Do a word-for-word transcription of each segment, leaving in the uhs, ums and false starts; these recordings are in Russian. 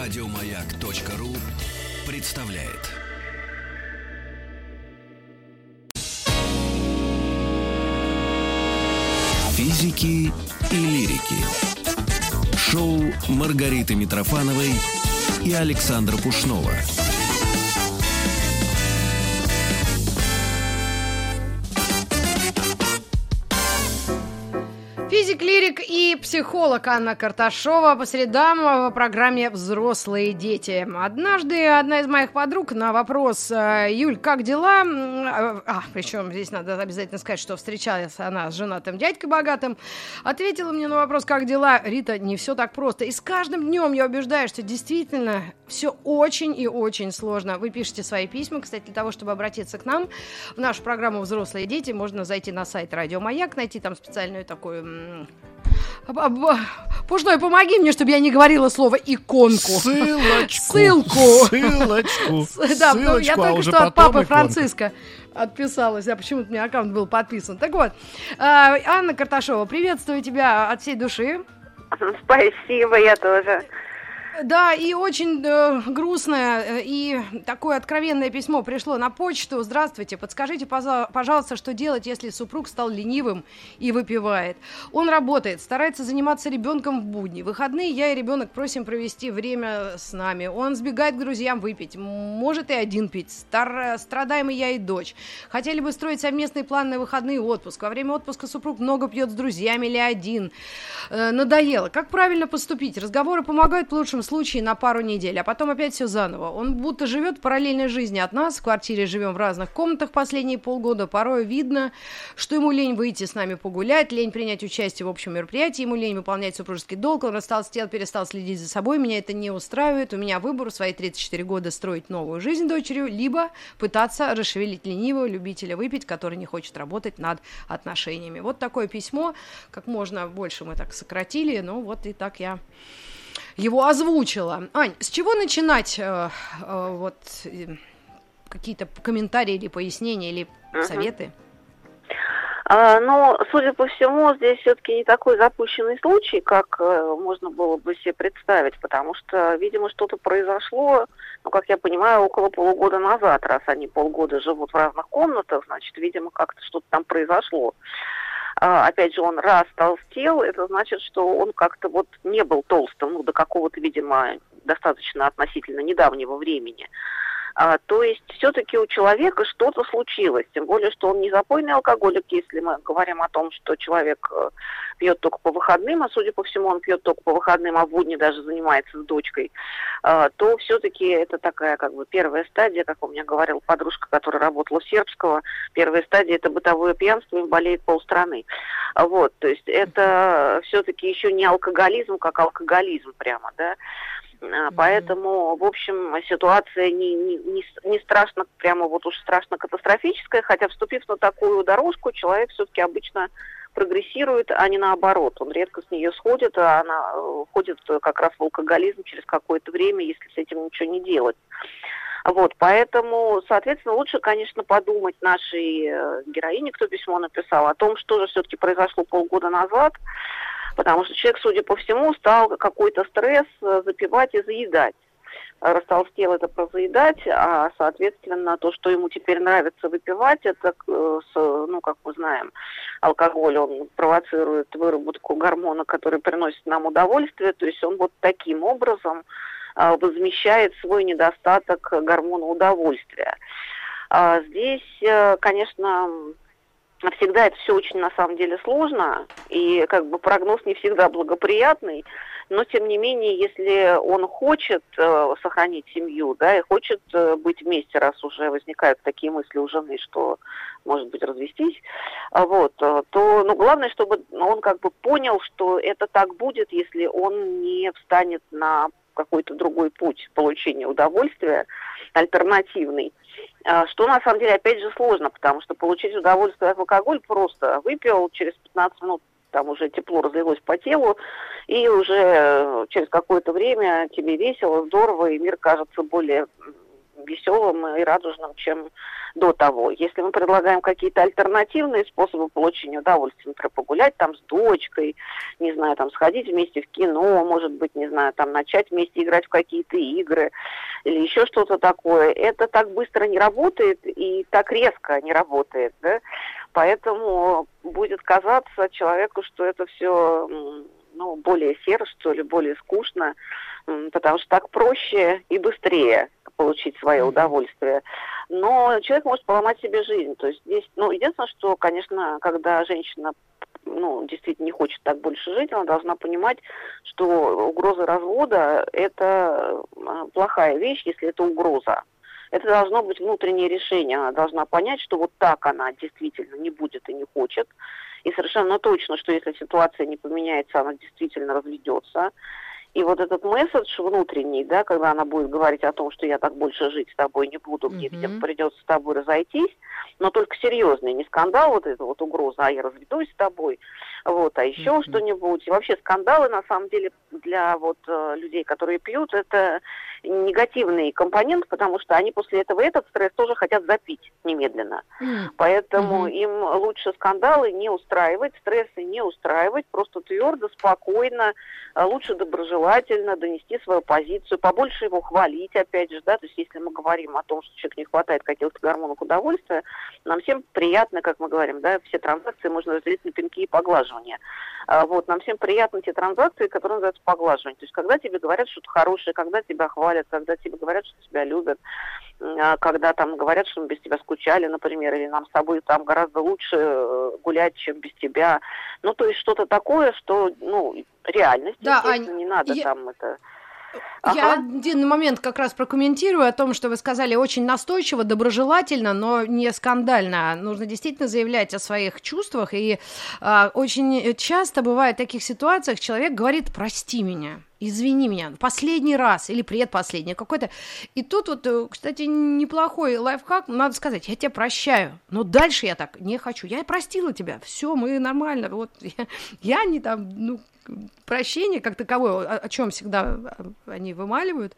Радиомаяк.ру представляет. Физики и лирики. Шоу Маргариты Митрофановой и Александра Пушнова. Физик-лирик и психолог Анна Карташова по средам в программе «Взрослые дети». Однажды одна из моих подруг на вопрос «Юль, как дела?» А, причем здесь надо обязательно сказать, что встречалась она с женатым дядькой богатым. Ответила мне на вопрос «Как дела?» Рита, не все так просто. И с каждым днем я убеждаюсь, что действительно все очень и очень сложно. Вы пишете свои письма. Кстати, для того, чтобы обратиться к нам в нашу программу «Взрослые дети», можно зайти на сайт «Радио Маяк», найти там специальную такую... Пушной, помоги мне, чтобы я не говорила слово «иконку». Ссылочку. Ссылку. Ссылочку. С, да, ссылочку, я только а что от папы иконку. Франциска отписалась, а почему-то у меня аккаунт был подписан. Так вот, Анна Карташова, приветствую тебя от всей души. Спасибо, я тоже. Да, и очень э, грустное и такое откровенное письмо пришло на почту. Здравствуйте, подскажите, пожалуйста, что делать, если супруг стал ленивым и выпивает? Он работает, старается заниматься ребенком в будни. В выходные я и ребенок просим провести время с нами. Он сбегает к друзьям выпить, может и один пить. Стар... Страдаем и я, и дочь. Хотели бы строить совместный план на выходные отпуск. Во время отпуска супруг много пьет с друзьями или один. Э, надоело. Как правильно поступить? Разговоры помогают в лучшем случае на пару недель, а потом опять все заново. Он будто живет параллельной жизнью от нас. В квартире живем в разных комнатах последние полгода. Порой видно, что ему лень выйти с нами погулять, лень принять участие в общем мероприятии, ему лень выполнять супружеский долг. Он остался, перестал следить за собой. Меня это не устраивает. У меня выбор в свои тридцать четыре года строить новую жизнь дочерью, либо пытаться расшевелить ленивого любителя выпить, который не хочет работать над отношениями. Вот такое письмо. Как можно больше мы так сократили. Ну вот и так я... его озвучила. Ань, с чего начинать? Э, э, вот э, какие-то комментарии или пояснения, или uh-huh. советы? А, ну, судя по всему, здесь все-таки не такой запущенный случай, как э, можно было бы себе представить, потому что, видимо, что-то произошло, ну, как я понимаю, около полугода назад, раз они полгода живут в разных комнатах, значит, видимо, как-то что-то там произошло. Опять же, он раз толстел, это значит, что он как-то вот не был толстым, ну, до какого-то, видимо, достаточно относительно недавнего времени. А, то есть все-таки у человека что-то случилось, тем более, что он не запойный алкоголик, если мы говорим о том, что человек пьет только по выходным, а, судя по всему, он пьет только по выходным, а в будни даже занимается с дочкой, а, то все-таки это такая как бы первая стадия, как у меня говорила подружка, которая работала у Сербского, первая стадия – это бытовое пьянство, им болеет полстраны. Вот, то есть это все-таки еще не алкоголизм, как алкоголизм прямо, да. Поэтому, в общем, ситуация не, не, не страшно, прямо вот уж страшно катастрофическая, хотя, вступив на такую дорожку, человек все-таки обычно прогрессирует, а не наоборот. Он редко с нее сходит, а она входит как раз в алкоголизм через какое-то время, если с этим ничего не делать. Вот, поэтому, соответственно, лучше, конечно, подумать нашей героине, кто письмо написал, о том, что же все-таки произошло полгода назад, потому что человек, судя по всему, стал какой-то стресс запивать и заедать. Растолстел — это про заедать, а, соответственно, то, что ему теперь нравится выпивать, это, ну, как мы знаем, алкоголь, он провоцирует выработку гормона, который приносит нам удовольствие, то есть он вот таким образом возмещает свой недостаток гормона удовольствия. Здесь, конечно... Всегда это все очень, на самом деле, сложно, и как бы прогноз не всегда благоприятный, но, тем не менее, если он хочет э, сохранить семью, да, и хочет э, быть вместе, раз уже возникают такие мысли у жены, что, может быть, развестись, вот, то, ну, главное, чтобы он как бы понял, что это так будет, если он не встанет на какой-то другой путь получения удовольствия, альтернативный, что на самом деле опять же сложно, потому что получить удовольствие от алкоголя просто выпил, через пятнадцать минут там уже тепло разлилось по телу, и уже через какое-то время тебе весело, здорово, и мир кажется более веселым и радужным, чем до того. Если мы предлагаем какие-то альтернативные способы получения удовольствия, например, погулять там с дочкой, не знаю, там сходить вместе в кино, может быть, не знаю, там начать вместе играть в какие-то игры или еще что-то такое, это так быстро не работает и так резко не работает, да? Поэтому будет казаться человеку, что это все... ну, более серо, что ли, более скучно, потому что так проще и быстрее получить свое удовольствие. Но человек может поломать себе жизнь. То есть здесь, ну, единственное, что, конечно, когда женщина, ну, действительно не хочет так больше жить, она должна понимать, что угроза развода – это плохая вещь, если это угроза. Это должно быть внутреннее решение. Она должна понять, что вот так она действительно не будет и не хочет. И совершенно точно, что если ситуация не поменяется, она действительно разведется. И вот этот месседж внутренний, да, когда она будет говорить о том, что я так больше жить с тобой не буду, мне mm-hmm. придется с тобой разойтись, но только серьезный, не скандал, вот эта вот угроза, а я разведусь с тобой, вот, а еще mm-hmm. что-нибудь. И вообще скандалы, на самом деле, для вот людей, которые пьют, это негативный компонент, потому что они после этого этот стресс тоже хотят запить немедленно. Mm-hmm. Поэтому mm-hmm. им лучше скандалы не устраивать, стрессы не устраивать, просто твердо, спокойно, лучше доброжелательно, желательно донести свою позицию, побольше его хвалить, опять же, да, то есть если мы говорим о том, что человеку не хватает каких-то гормонов удовольствия, нам всем приятно, как мы говорим, да, все транзакции можно разделить на пинки и поглаживания. А, вот, нам всем приятны те транзакции, которые называются поглаживание, то есть когда тебе говорят что-то хорошее, когда тебя хвалят, когда тебе говорят, что тебя любят, когда там говорят, что мы без тебя скучали, например, или нам с тобой там гораздо лучше гулять, чем без тебя, ну, то есть что-то такое, что, ну, реальность, да, естественно, Ань, не надо я... там это... Ага. Я один момент как раз прокомментирую о том, что вы сказали очень настойчиво, доброжелательно, но не скандально. Нужно действительно заявлять о своих чувствах, и э, очень часто бывает в таких ситуациях, человек говорит «прости меня», «извини меня», «последний раз» или «предпоследний» какой-то. И тут вот, кстати, неплохой лайфхак, надо сказать: «Я тебя прощаю, но дальше я так не хочу, я простила тебя, все, мы нормально, вот я, я не там, ну...» Прощение как таковое, о, о чем всегда они вымаливают,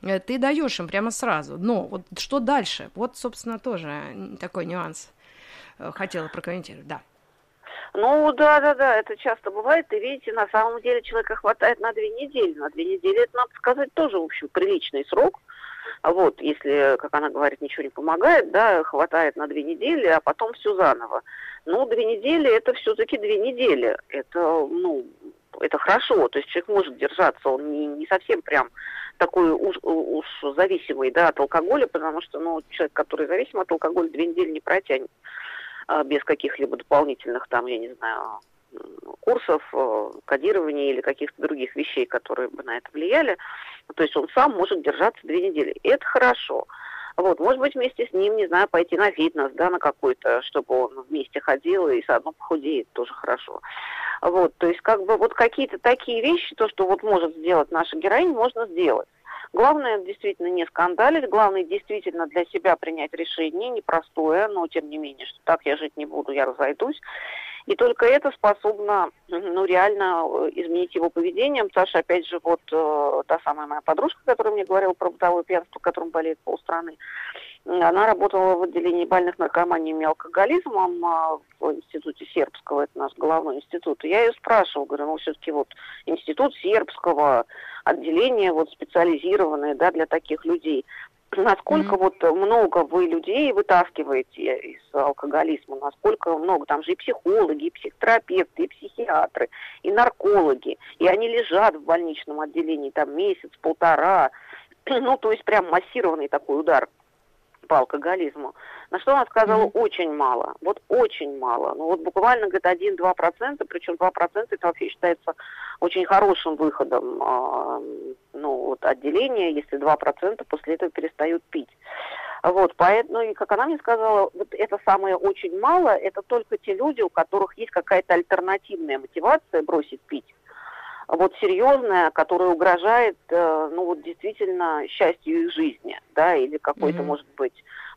ты даешь им прямо сразу. Но вот что дальше? Вот, собственно, тоже такой нюанс хотела прокомментировать, да. Ну, да-да-да, это часто бывает, и, видите, на самом деле человека хватает на две недели. На две недели, это, надо сказать, тоже, в общем, приличный срок. Вот, если, как она говорит, ничего не помогает, да, хватает на две недели, а потом все заново. Ну, две недели, это все-таки две недели, это, ну... это хорошо, то есть человек может держаться, он не, не совсем прям такой уж, уж зависимый, да, от алкоголя, потому что, ну, человек, который зависим от алкоголя, две недели не протянет а, без каких-либо дополнительных, там, я не знаю, курсов, кодирования или каких-то других вещей, которые бы на это влияли. То есть он сам может держаться две недели. Это хорошо. Вот, может быть, вместе с ним, не знаю, пойти на фитнес, да, на какой-то, чтобы он вместе ходил и заодно похудеет, тоже хорошо. Вот, то есть, как бы, вот какие-то такие вещи, то, что вот может сделать наша героиня, можно сделать. Главное, действительно, не скандалить, главное, действительно, для себя принять решение, непростое, но, тем не менее, что так я жить не буду, я разойдусь. И только это способно, ну, реально изменить его поведение. Потому что, опять же, вот э, та самая моя подружка, которая мне говорила про бытовое пьянство, которым болеет полстраны, она работала в отделении больных наркоманией и алкоголизмом э, в институте Сербского, это наш головной институт. И я ее спрашивала, говорю, ну, все-таки вот институт Сербского, отделение вот специализированное, да, для таких людей. Насколько mm-hmm. вот много вы людей вытаскиваете из алкоголизма, насколько много, там же и психологи, и психотерапевты, и психиатры, и наркологи, и они лежат в больничном отделении там месяц-полтора, ну, то есть прям массированный такой удар по алкоголизму. На что она сказала, mm-hmm. очень мало, вот очень мало, ну вот буквально, говорит, один-два процента, причем два процента это вообще считается очень хорошим выходом, ну, вот отделения, если два процента после этого перестают пить. Вот, поэтому, и как она мне сказала, вот это самое очень мало, это только те люди, у которых есть какая-то альтернативная мотивация бросить пить. Вот серьезная, которая угрожает, ну вот действительно счастью их жизни, да, или какой-то, mm-hmm. может быть,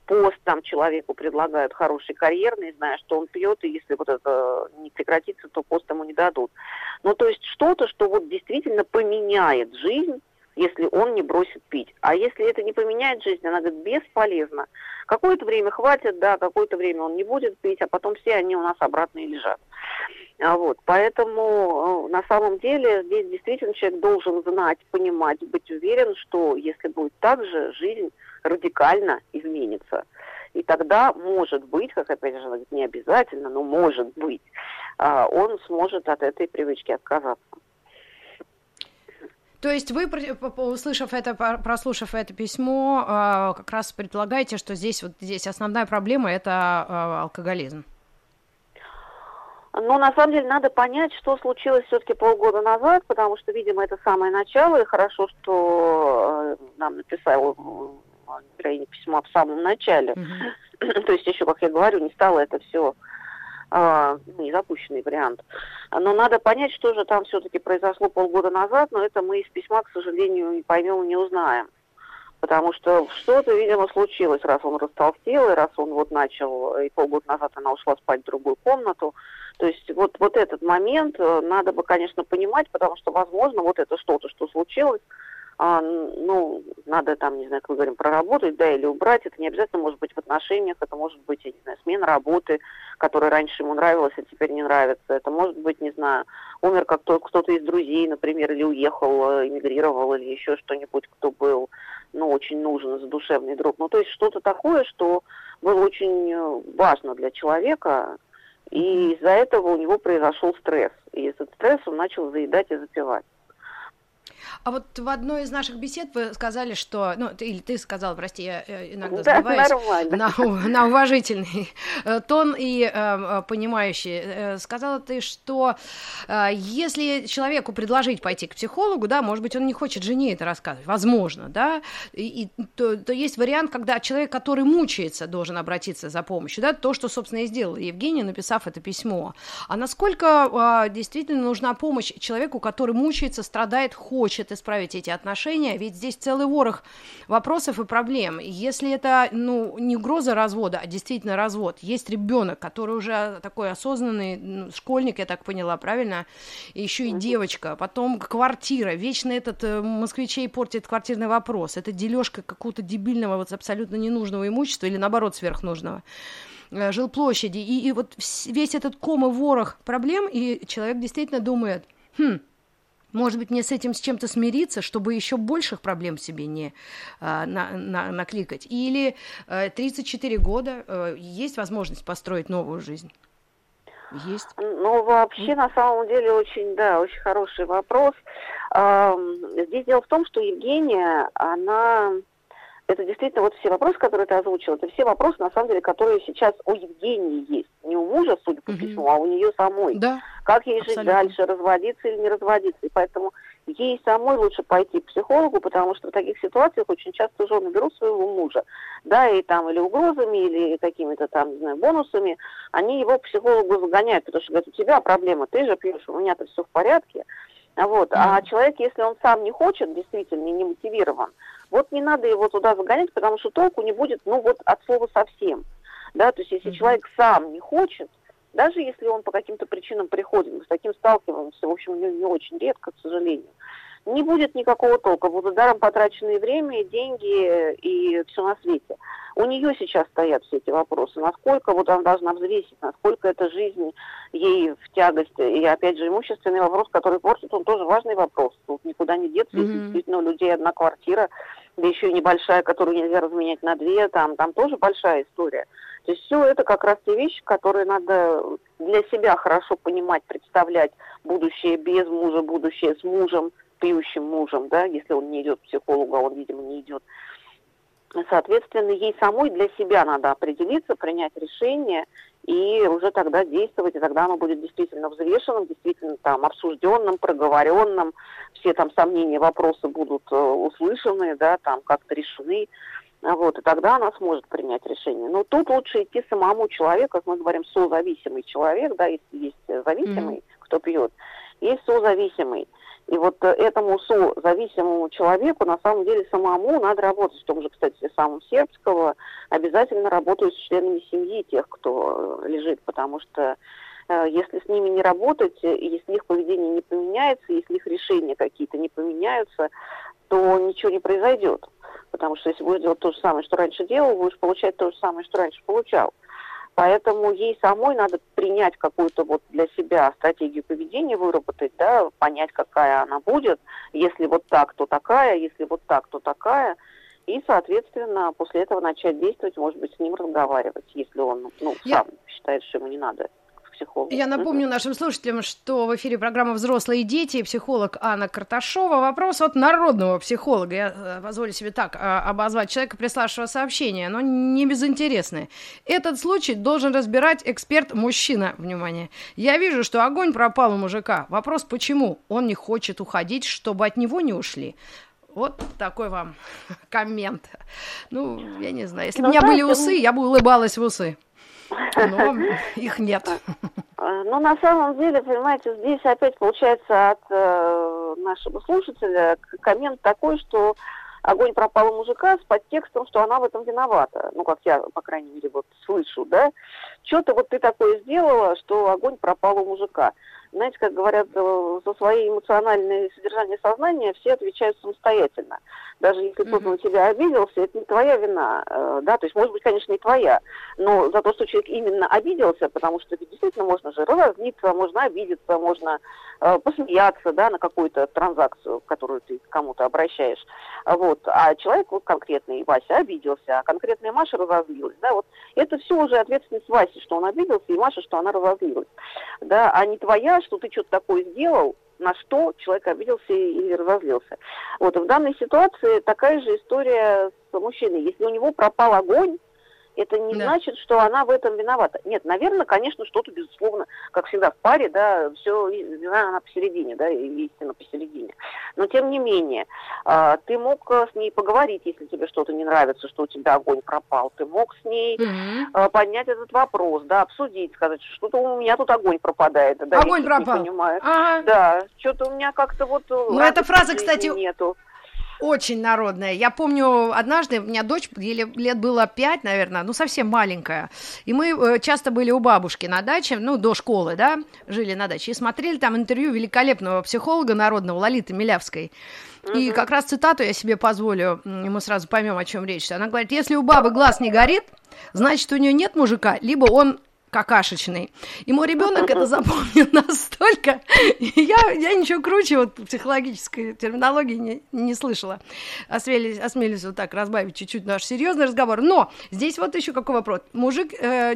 пост там человеку предлагают хороший карьерный, зная, что он пьет, и если вот это не прекратится, то пост ему не дадут. Ну то есть что-то, что вот действительно поменяет жизнь если он не бросит пить. А если это не поменяет жизнь, она говорит, бесполезно. Какое-то время хватит, да, какое-то время он не будет пить, а потом все они у нас обратно и лежат. Вот, поэтому на самом деле здесь действительно человек должен знать, понимать, быть уверен, что если будет так же, жизнь радикально изменится. И тогда, может быть, как опять же, говорит, не обязательно, но может быть, он сможет от этой привычки отказаться. То есть вы, услышав это, прослушав это письмо, как раз предполагаете, что здесь, вот здесь основная проблема – это алкоголизм? Но на самом деле надо понять, что случилось все-таки полгода назад, потому что, видимо, это самое начало, и хорошо, что нам написала героиня письма в самом начале. Mm-hmm. То есть еще, как я говорю, не стало это все а, незапущенный вариант. Но надо понять, что же там все-таки произошло полгода назад, но это мы из письма, к сожалению, не поймем и не узнаем. Потому что что-то, видимо, случилось, раз он растолстел, и раз он вот начал, и полгода назад она ушла спать в другую комнату. То есть вот, вот этот момент надо бы, конечно, понимать, потому что, возможно, вот это что-то, что случилось, а, ну, надо там, не знаю, как мы говорим, проработать, да, или убрать. Это не обязательно может быть в отношениях, это может быть, я не знаю, смена работы, которая раньше ему нравилась, а теперь не нравится. Это может быть, не знаю, умер как-то кто-то из друзей, например, или уехал, эмигрировал, или еще что-нибудь, кто был, ну, очень нужен задушевный друг. Ну, то есть что-то такое, что было очень важно для человека, и из-за этого у него произошел стресс. И этот стресс он начал заедать и запивать. А вот в одной из наших бесед вы сказали, что... Ну, ты, или ты сказала, прости, я иногда забываюсь. Да, нормально. На, на уважительный тон и э, понимающий. Э, сказала ты, что э, если человеку предложить пойти к психологу, да, может быть, он не хочет жене это рассказывать, возможно, да, и, и, то, то есть вариант, когда человек, который мучается, должен обратиться за помощью, да, то, что, собственно, и сделала Евгения, написав это письмо. А насколько э, действительно нужна помощь человеку, который мучается, страдает, хочет исправить эти отношения, ведь здесь целый ворох вопросов и проблем. Если это, ну, не угроза развода, а действительно развод, есть ребенок, который уже такой осознанный, ну, школьник, я так поняла, правильно, еще и девочка, потом квартира, вечно этот э, москвичей портит квартирный вопрос, это дележка какого-то дебильного, вот абсолютно ненужного имущества или наоборот сверхнужного, э, жилплощади, и, и вот весь этот ком и ворох проблем, и человек действительно думает, хм, может быть, мне с этим с чем-то смириться, чтобы еще больших проблем себе не а, на, на, накликать? Или а, тридцать четыре года а, есть возможность построить новую жизнь? Есть? Ну, вообще, mm. на самом деле, очень, да, очень хороший вопрос. А, здесь дело в том, что Евгения, она... Это действительно вот все вопросы, которые ты озвучила, это все вопросы, на самом деле, которые сейчас у Евгении есть. Не у мужа, судя по письму, mm-hmm. а у нее самой. Да. Как ей Абсолютно. Жить дальше, разводиться или не разводиться. И поэтому ей самой лучше пойти к психологу, потому что в таких ситуациях очень часто жены берут своего мужа. Да, и там или угрозами, или какими-то там, не знаю, бонусами. Они его к психологу загоняют, потому что говорят, у тебя проблема, ты же пьешь, у меня-то все в порядке. Вот. Mm-hmm. А человек, если он сам не хочет, действительно не мотивирован, вот не надо его туда загонять, потому что толку не будет, ну вот от слова совсем. Да, то есть если mm-hmm. человек сам не хочет, даже если он по каким-то причинам приходит, мы с таким сталкиваемся, в общем, не, не очень редко, к сожалению, не будет никакого толка, будут даром потраченное время, деньги и все на свете. У нее сейчас стоят все эти вопросы, насколько вот она должна взвесить, насколько эта жизнь ей в тягость, и опять же имущественный вопрос, который портит, он тоже важный вопрос, тут никуда не деться, mm-hmm. если действительно у людей одна квартира, да еще и небольшая, которую нельзя разменять на две, там, там тоже большая история. То есть все это как раз те вещи, которые надо для себя хорошо понимать, представлять будущее без мужа, будущее с мужем, пьющим мужем, да, если он не идет к психологу, а он, видимо, не идет. Соответственно, ей самой для себя надо определиться, принять решение и уже тогда действовать, и тогда оно будет действительно взвешенным, действительно там обсужденным, проговоренным, все там сомнения, вопросы будут услышаны, да, там как-то решены. Вот, и тогда она сможет принять решение. Но тут лучше идти самому человеку, как мы говорим, созависимый человек, да, если есть зависимый, mm-hmm. кто пьет, есть созависимый. И вот этому созависимому человеку, на самом деле, самому надо работать. В том же, кстати, самом Сербского обязательно работают с членами семьи тех, кто лежит, потому что если с ними не работать, если их поведение не поменяется, если их решения какие-то не поменяются, то ничего не произойдет. Потому что если будешь делать то же самое, что раньше делал, будешь получать то же самое, что раньше получал. Поэтому ей самой надо принять какую-то вот для себя стратегию поведения, выработать, да, понять, какая она будет. Если вот так, то такая, если вот так, то такая. И, соответственно, после этого начать действовать, может быть, с ним разговаривать, если он ну, сам Я... считает, что ему не надо. Психолог. Я напомню нашим слушателям, что в эфире программа «Взрослые дети», психолог Анна Карташова. Вопрос от народного психолога. Я позволю себе так обозвать человека, приславшего сообщение, оно не безинтересное. Этот случай должен разбирать эксперт-мужчина. Внимание. Я вижу, что огонь пропал у мужика. Вопрос, почему? Он не хочет уходить, чтобы от него не ушли. Вот такой вам коммент. Ну, я не знаю. Если бы у меня были усы, я бы улыбалась в усы. Но их нет. Ну, на самом деле, понимаете, здесь опять получается от э, нашего слушателя коммент такой, что огонь пропал у мужика с подтекстом, что она в этом виновата. Ну, как я, по крайней мере, вот слышу, да? Что-то вот ты такое сделала, что огонь пропал у мужика. Знаете, как говорят, за свои эмоциональные содержания сознания все отвечают самостоятельно. Даже если кто-то mm-hmm. на тебя обиделся, это не твоя вина, да, то есть, может быть, конечно, и твоя, но за то, что человек именно обиделся, потому что действительно можно же разозлиться, можно обидеться, можно э, посмеяться, да, на какую-то транзакцию, которую ты кому-то обращаешь, вот, а человек вот конкретный, Вася, обиделся, а конкретная Маша разозлилась, да, вот, это все уже ответственность Васи, что он обиделся, и Маша, что она разозлилась, да, а не твоя, что ты что-то такое сделал, на что человек обиделся или разозлился. Вот, в данной ситуации такая же история с мужчиной. Если у него пропал огонь, это не да. значит, что она в этом виновата. Нет, наверное, конечно, что-то, безусловно, как всегда в паре, да, все, вина она посередине, да, истина посередине. Но, тем не менее, ты мог с ней поговорить, если тебе что-то не нравится, что у тебя огонь пропал. Ты мог с ней угу. поднять этот вопрос, да, обсудить, сказать, что-то у меня тут огонь пропадает. Да, огонь пропал. Ага. Да, что-то у меня как-то вот... Ну, эта фраза, кстати... Нету. Очень народная. Я помню, однажды у меня дочь, ей лет было пять, наверное, ну, совсем маленькая, и мы часто были у бабушки на даче, ну, до школы, да, жили на даче, и смотрели там интервью великолепного психолога народного Лолиты Милявской. И как раз цитату я себе позволю, и мы сразу поймем, о чем речь. Она говорит, если у бабы глаз не горит, значит, у нее нет мужика, либо он... какашечный. И мой ребенок это запомнил настолько. я, я ничего круче вот психологической терминологии не, не слышала. Осмелились, осмелились вот так разбавить чуть-чуть наш серьезный разговор. Но здесь вот еще какой вопрос. Мужик э,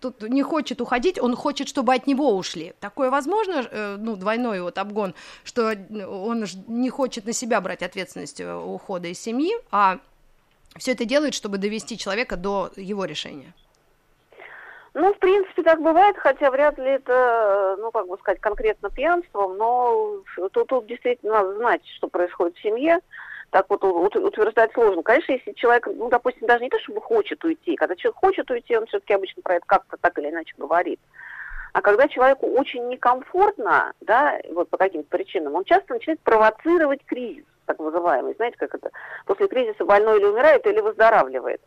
тут не хочет уходить, он хочет, чтобы от него ушли. Такое возможно, э, ну, двойной вот обгон, что он не хочет на себя брать ответственность ухода из семьи, а все это делает, чтобы довести человека до его решения. Ну, в принципе, так бывает, хотя вряд ли это, ну, как бы сказать, конкретно пьянством, но тут, тут действительно надо знать, что происходит в семье. Так вот утверждать сложно. Конечно, если человек, ну, допустим, даже не то, чтобы хочет уйти, когда человек хочет уйти, он все-таки обычно про это как-то так или иначе говорит. А когда человеку очень некомфортно, да, вот по каким-то причинам, он часто начинает провоцировать кризис, так называемый. Знаете, как это? После кризиса больной или умирает, или выздоравливает.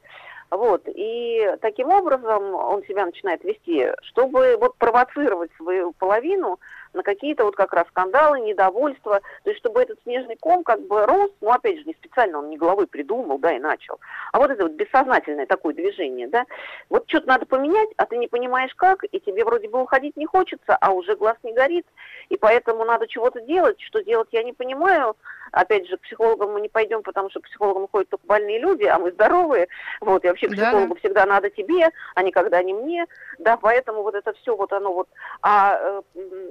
Вот, и таким образом он себя начинает вести, чтобы вот провоцировать свою половину на какие-то вот как раз скандалы, недовольства, то есть чтобы этот снежный ком как бы рос, ну, опять же, не специально, он не головой придумал, да, и начал, а вот это вот бессознательное такое движение, да, вот что-то надо поменять, а ты не понимаешь как, и тебе вроде бы уходить не хочется, а уже глаз не горит, и поэтому надо чего-то делать, что делать я не понимаю, опять же, к психологам мы не пойдем, потому что к психологам ходят только больные люди, а мы здоровые, вот, и вообще к психологу да, да. всегда надо тебе, а никогда не мне, да, поэтому вот это все вот оно вот, а э,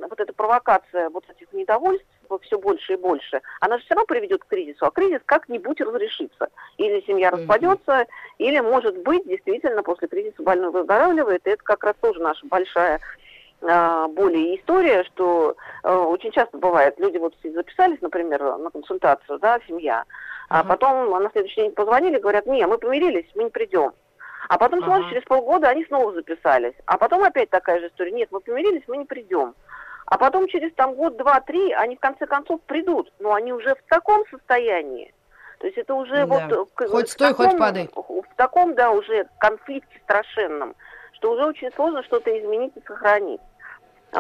вот это провокация вот этих недовольств все больше и больше, она же все равно приведет к кризису, а кризис как-нибудь разрешится. Или семья распадется, или, может быть, действительно после кризиса больной выздоравливает, и это как раз тоже наша большая э, боль и история, что э, очень часто бывает, люди вот записались, например, на консультацию, да, семья, а uh-huh. потом на следующий день позвонили, говорят, не, мы помирились, мы не придем. А потом, uh-huh. смотришь, через полгода они снова записались, а потом опять такая же история, нет, мы помирились, мы не придем. А потом через там год, два, три они в конце концов придут, но они уже в таком состоянии. То есть это уже да. вот хоть в, стой, таком, хоть падай. В таком, да, уже конфликте страшенном, что уже очень сложно что-то изменить и сохранить.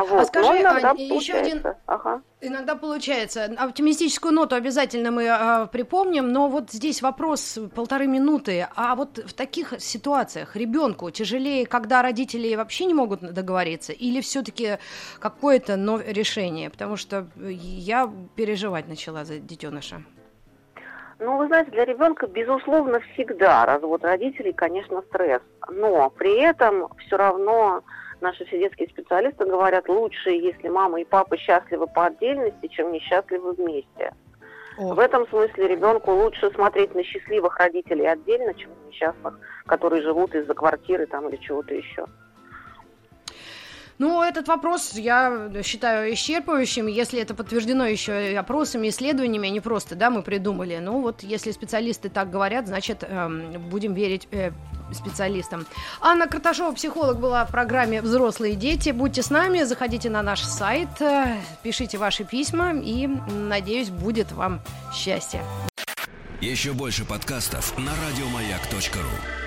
Вот. А скажи, Ань, еще один... Ага. Иногда получается. Оптимистическую ноту обязательно мы а, припомним, но вот здесь вопрос полторы минуты. А вот в таких ситуациях ребенку тяжелее, когда родители вообще не могут договориться, или все-таки какое-то новое решение? Потому что я переживать начала за детеныша. Ну, вы знаете, для ребенка, безусловно, всегда развод родителей, конечно, стресс. Но при этом все равно... Наши все детские специалисты говорят, лучше, если мама и папа счастливы по отдельности, чем несчастливы вместе. О. В этом смысле ребенку лучше смотреть на счастливых родителей отдельно, чем на несчастных, которые живут из-за квартиры там, или чего-то еще. Ну, этот вопрос я считаю исчерпывающим, если это подтверждено еще опросами, исследованиями, а не просто, да, мы придумали. Ну, вот если специалисты так говорят, значит, эм, будем верить э, специалистам. Анна Карташова, психолог, была в программе «Взрослые дети». Будьте с нами, заходите на наш сайт, э, пишите ваши письма, и, надеюсь, будет вам счастье. Еще больше подкастов на радиомаяк точка ру.